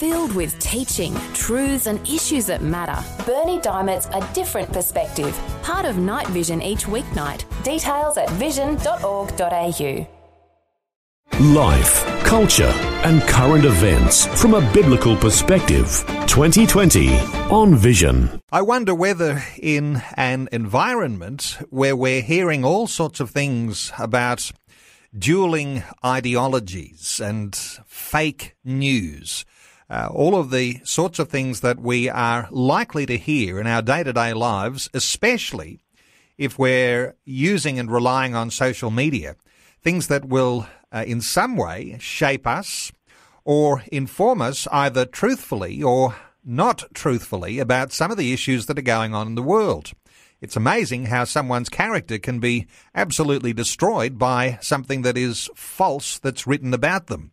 Filled with teaching, truths and issues that matter, Bernie Diamond's A Different Perspective, part of Night Vision each weeknight. Details at vision.org.au. Life, culture and current events from a biblical perspective. 2020 on Vision. I wonder whether in an environment where we're hearing all sorts of things about dueling ideologies and fake news, all of the sorts of things that we are likely to hear in our day-to-day lives, especially if we're using and relying on social media, things that will in some way shape us or inform us either truthfully or not truthfully about some of the issues that are going on in the world. It's amazing how someone's character can be absolutely destroyed by something that is false that's written about them.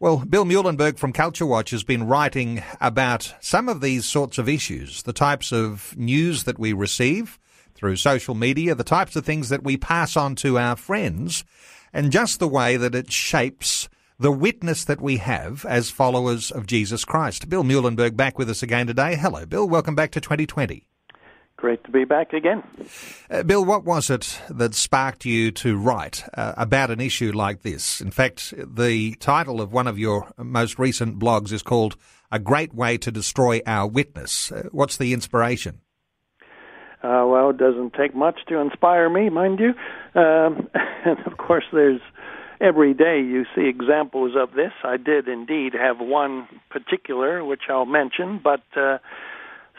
Well, Bill Muehlenberg from Culture Watch has been writing about some of these sorts of issues, the types of news that we receive through social media, the types of things that we pass on to our friends, and just the way that it shapes the witness that we have as followers of Jesus Christ. Bill Muehlenberg back with us again today. Hello, Bill. Welcome back to 2020. Great to be back again. Bill, what was it that sparked you to write about an issue like this? In fact, the title of one of your most recent blogs is called A Great Way to Destroy Our Witness. What's the inspiration? Well, it doesn't take much to inspire me, mind you. And of course, there's every day you see examples of this. I did indeed have one particular, which I'll mention, but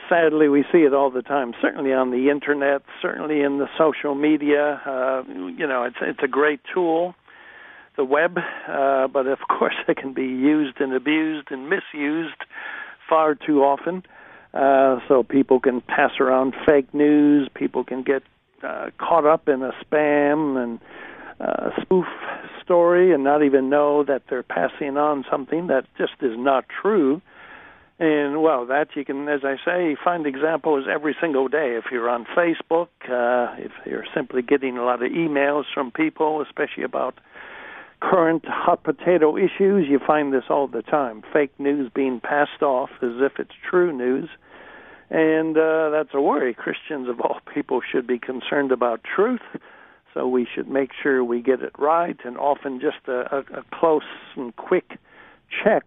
sadly, we see it all the time, certainly on the internet, certainly in the social media. It's a great tool, the web, but of course it can be used and abused and misused far too often. So people can pass around fake news, people can get caught up in a spam and spoof story and not even know that they're passing on something that just is not true. And, well, that you can, as I say, find examples every single day. If you're on Facebook, if you're simply getting a lot of emails from people, especially about current hot potato issues, you find this all the time. Fake news being passed off as if it's true news. And that's a worry. Christians of all people should be concerned about truth, so we should make sure we get it right. And often just a close and quick check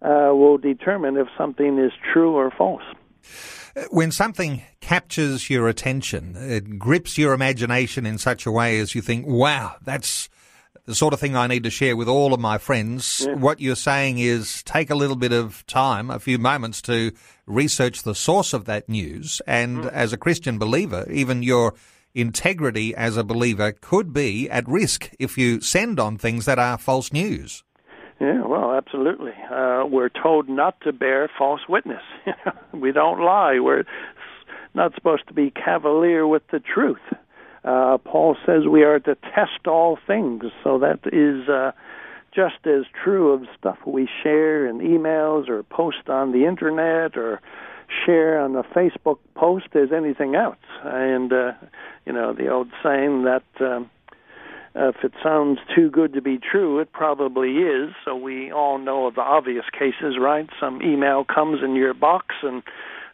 will determine if something is true or false. When something captures your attention, it grips your imagination in such a way as you think, wow, that's the sort of thing I need to share with all of my friends. Yeah. What you're saying is take a little bit of time, a few moments, to research the source of that news. And as a Christian believer, even your integrity as a believer could be at risk if you send on things that are false news. Yeah, well, absolutely. We're told not to bear false witness. We don't lie. We're not supposed to be cavalier with the truth. Paul says we are to test all things, so that is just as true of stuff we share in emails or post on the internet or share on a Facebook post as anything else. And, the old saying that if it sounds too good to be true, it probably is. So we all know of the obvious cases, right? Some email comes in your box and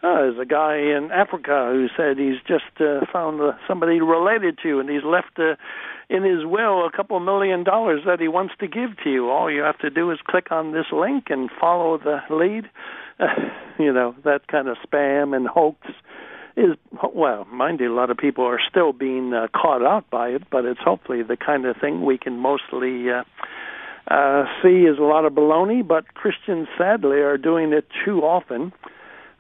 there's a guy in Africa who said he's just found somebody related to you and he's left in his will $2 million that he wants to give to you. All you have to do is click on this link and follow the lead. That kind of spam and hoax is, well, mind you, a lot of people are still being caught out by it, but it's hopefully the kind of thing we can mostly see is a lot of baloney, but Christians, sadly, are doing it too often,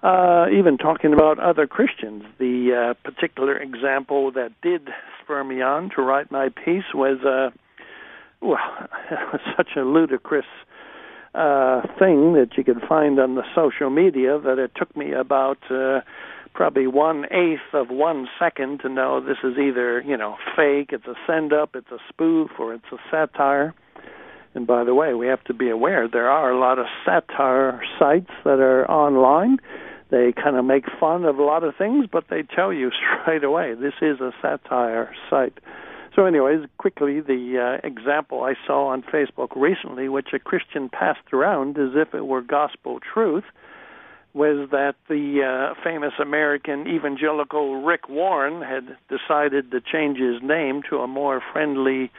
even talking about other Christians. The particular example that did spur me on to write my piece was, such a ludicrous thing that you could find on the social media that it took me about probably 1/8 of 1 second to know this is either, fake, it's a send-up, it's a spoof, or it's a satire. And by the way, we have to be aware there are a lot of satire sites that are online. They kind of make fun of a lot of things, but they tell you straight away this is a satire site. So anyways, quickly, the example I saw on Facebook recently, which a Christian passed around as if it were gospel truth, was that the famous American evangelical Rick Warren had decided to change his name to a more friendly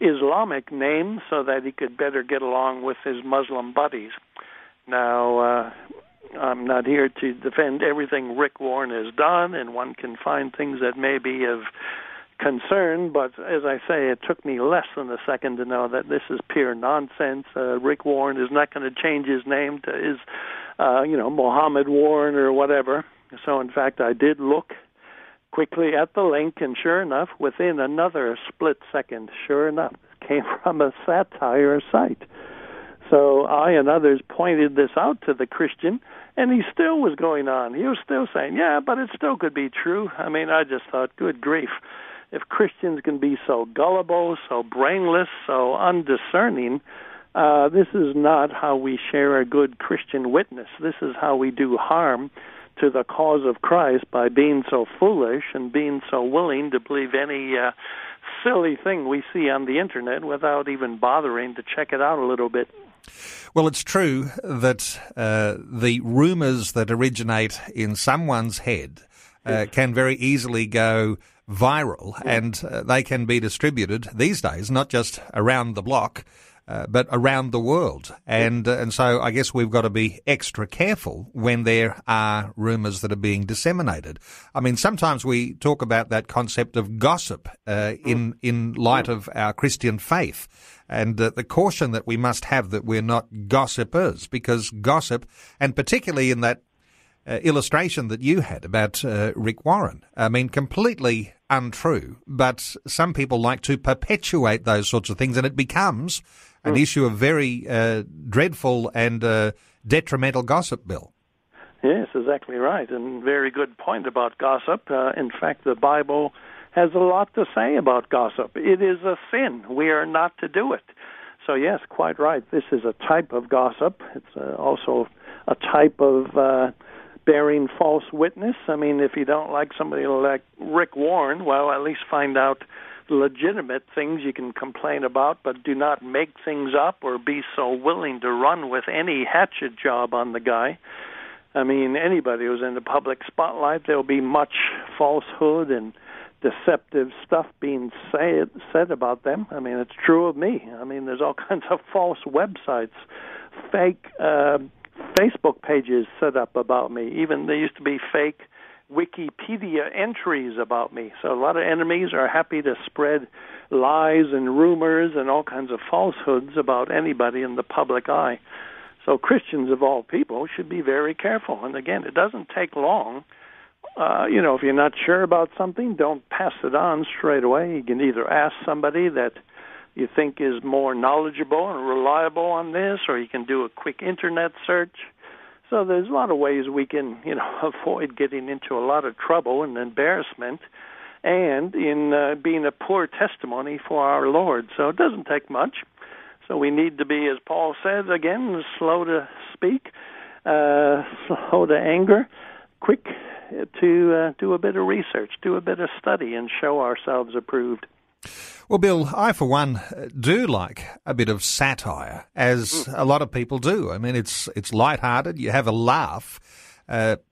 Islamic name so that he could better get along with his Muslim buddies. Now, I'm not here to defend everything Rick Warren has done, and one can find things that may be of concern, but as I say, it took me less than a second to know that this is pure nonsense. Rick Warren is not going to change his name to his, Mohammed Warren or whatever. So, in fact, I did look quickly at the link, and sure enough, within another split second, it came from a satire site. So I and others pointed this out to the Christian, and he still was going on. He was still saying, yeah, but it still could be true. I mean, I just thought, good grief. If Christians can be so gullible, so brainless, so undiscerning, this is not how we share a good Christian witness. This is how we do harm to the cause of Christ by being so foolish and being so willing to believe any silly thing we see on the Internet without even bothering to check it out a little bit. Well, it's true that the rumors that originate in someone's head can very easily go viral, and they can be distributed these days, not just around the block, but around the world. And so I guess we've got to be extra careful when there are rumours that are being disseminated. I mean, sometimes we talk about that concept of gossip in light of our Christian faith, and the caution that we must have that we're not gossipers, because gossip, and particularly in that illustration that you had about Rick Warren. I mean, completely untrue, but some people like to perpetuate those sorts of things, and it becomes an issue of very dreadful and detrimental gossip, Bill. Yes, exactly right, and very good point about gossip. In fact, the Bible has a lot to say about gossip. It is a sin. We are not to do it. So, yes, quite right. This is a type of gossip. It's also a type of bearing false witness. I mean, if you don't like somebody like Rick Warren, well, at least find out legitimate things you can complain about, but do not make things up or be so willing to run with any hatchet job on the guy. I mean, anybody who's in the public spotlight, there'll be much falsehood and deceptive stuff being said about them. I mean, it's true of me. I mean, there's all kinds of false websites, fake Facebook pages set up about me. Even there used to be fake Wikipedia entries about me. So a lot of enemies are happy to spread lies and rumors and all kinds of falsehoods about anybody in the public eye. So Christians of all people should be very careful. And again, it doesn't take long. If you're not sure about something, don't pass it on straight away. You can either ask somebody that you think is more knowledgeable and reliable on this, or you can do a quick internet search. So there's a lot of ways we can, avoid getting into a lot of trouble and embarrassment and in being a poor testimony for our Lord. So it doesn't take much. So we need to be, as Paul said, again, slow to speak, slow to anger, quick to do a bit of research, do a bit of study, and show ourselves approved. Well, Bill, I, for one, do like a bit of satire, as a lot of people do. I mean, it's lighthearted. You have a laugh,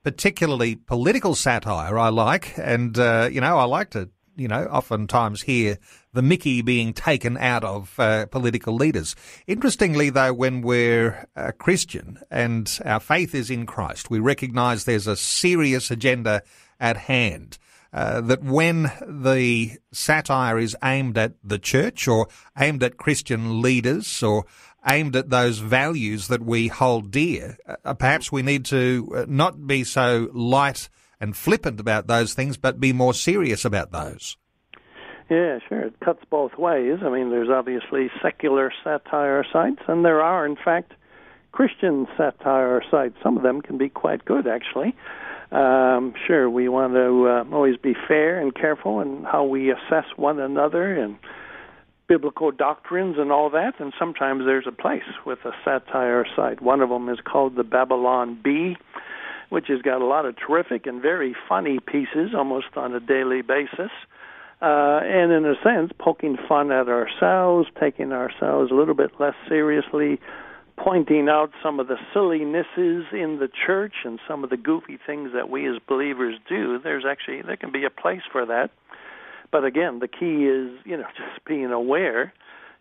particularly political satire I like. And, I like to, oftentimes hear the mickey being taken out of political leaders. Interestingly, though, when we're a Christian and our faith is in Christ, we recognise there's a serious agenda at hand. That when the satire is aimed at the church or aimed at Christian leaders or aimed at those values that we hold dear, perhaps we need to not be so light and flippant about those things, but be more serious about those. Yeah, sure. It cuts both ways. I mean, there's obviously secular satire sites, and there are, in fact, Christian satire sites. Some of them can be quite good, actually. Sure, we want to always be fair and careful in how we assess one another and biblical doctrines and all that, and sometimes there's a place with a satire site. One of them is called the Babylon Bee, which has got a lot of terrific and very funny pieces almost on a daily basis. and in a sense poking fun at ourselves, taking ourselves a little bit less seriously, pointing out some of the sillinesses in the church and some of the goofy things that we as believers do. There can be a place for that. But again, the key is, just being aware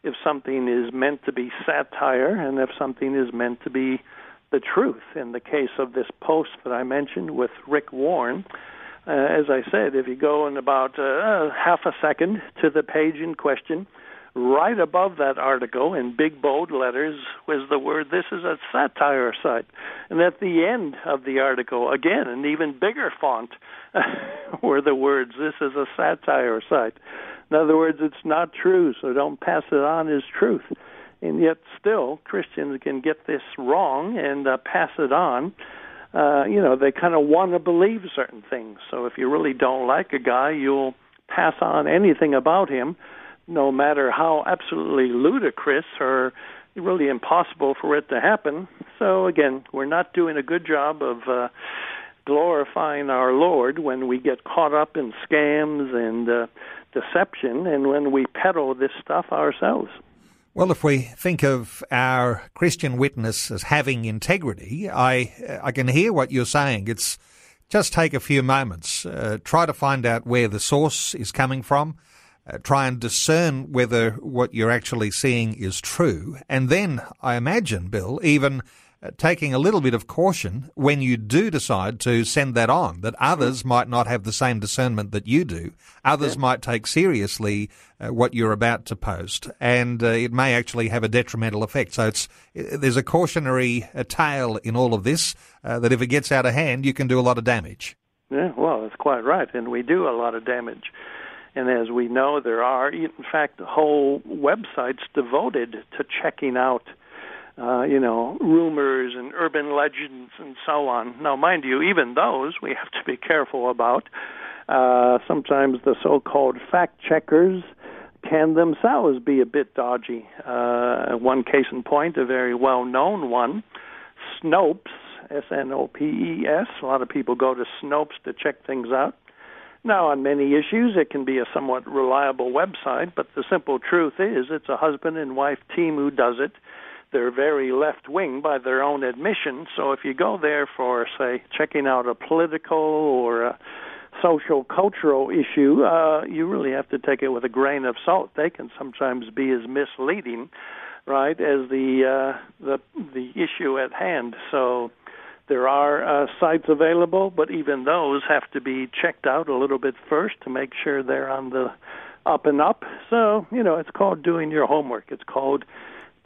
if something is meant to be satire and if something is meant to be the truth. In the case of this post that I mentioned with Rick Warren, as I said, if you go in about half a second to the page in question, right above that article in big bold letters was the word, "This is a satire site." And at the end of the article, again, in even bigger font, were the words, "This is a satire site." In other words, it's not true, so don't pass it on as truth. And yet still, Christians can get this wrong and pass it on. They kind of want to believe certain things. So if you really don't like a guy, you'll pass on anything about him, no matter how absolutely ludicrous or really impossible for it to happen. So again, we're not doing a good job of glorifying our Lord when we get caught up in scams and deception and when we peddle this stuff ourselves. Well, if we think of our Christian witness as having integrity, I can hear what you're saying. It's just take a few moments, try to find out where the source is coming from, try and discern whether what you're actually seeing is true. And then I imagine, Bill, even taking a little bit of caution when you do decide to send that on, that others might not have the same discernment that you do. Others might take seriously what you're about to post, and it may actually have a detrimental effect. So there's a cautionary tale in all of this, that if it gets out of hand, you can do a lot of damage. Yeah, well, that's quite right, and we do a lot of damage. And as we know, there are, in fact, whole websites devoted to checking out, rumors and urban legends and so on. Now, mind you, even those we have to be careful about. Sometimes the so-called fact-checkers can themselves be a bit dodgy. One case in point, a very well-known one, Snopes, Snopes. A lot of people go to Snopes to check things out. Now, on many issues, it can be a somewhat reliable website, but the simple truth is it's a husband and wife team who does it. They're very left-wing by their own admission, so if you go there for, say, checking out a political or a social-cultural issue, you really have to take it with a grain of salt. They can sometimes be as misleading, right, as the issue at hand, so... There are sites available, but even those have to be checked out a little bit first to make sure they're on the up and up. So, it's called doing your homework. It's called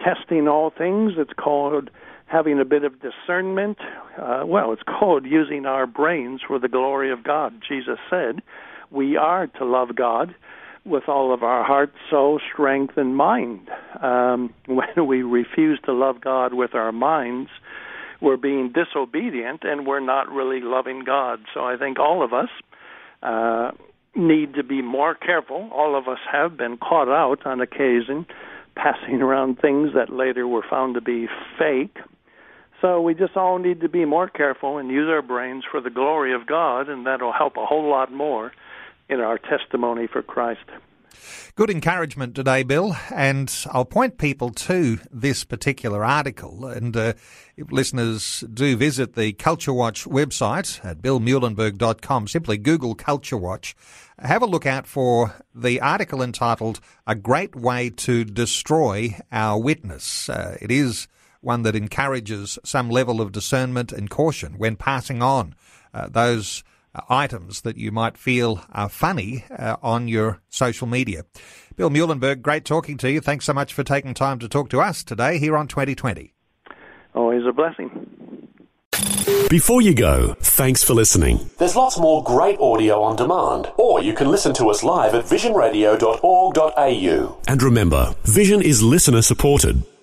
testing all things. It's called having a bit of discernment. It's called using our brains for the glory of God. Jesus said we are to love God with all of our heart, soul, strength, and mind. When we refuse to love God with our minds, we're being disobedient, and we're not really loving God. So I think all of us need to be more careful. All of us have been caught out on occasion, passing around things that later were found to be fake. So we just all need to be more careful and use our brains for the glory of God, and that'll help a whole lot more in our testimony for Christ. Good encouragement today, Bill, and I'll point people to this particular article. And if listeners do visit the Culture Watch website at BillMuehlenberg.com, simply Google Culture Watch. Have a look out for the article entitled "A Great Way to Destroy Our Witness." It is one that encourages some level of discernment and caution when passing on those items that you might feel are funny on your social media. Bill Muehlenberg, great talking to you. Thanks so much for taking time to talk to us today here on 2020. Always a blessing. Before you go, thanks for listening. There's lots more great audio on demand, or you can listen to us live at visionradio.org.au. And remember, Vision is listener supported.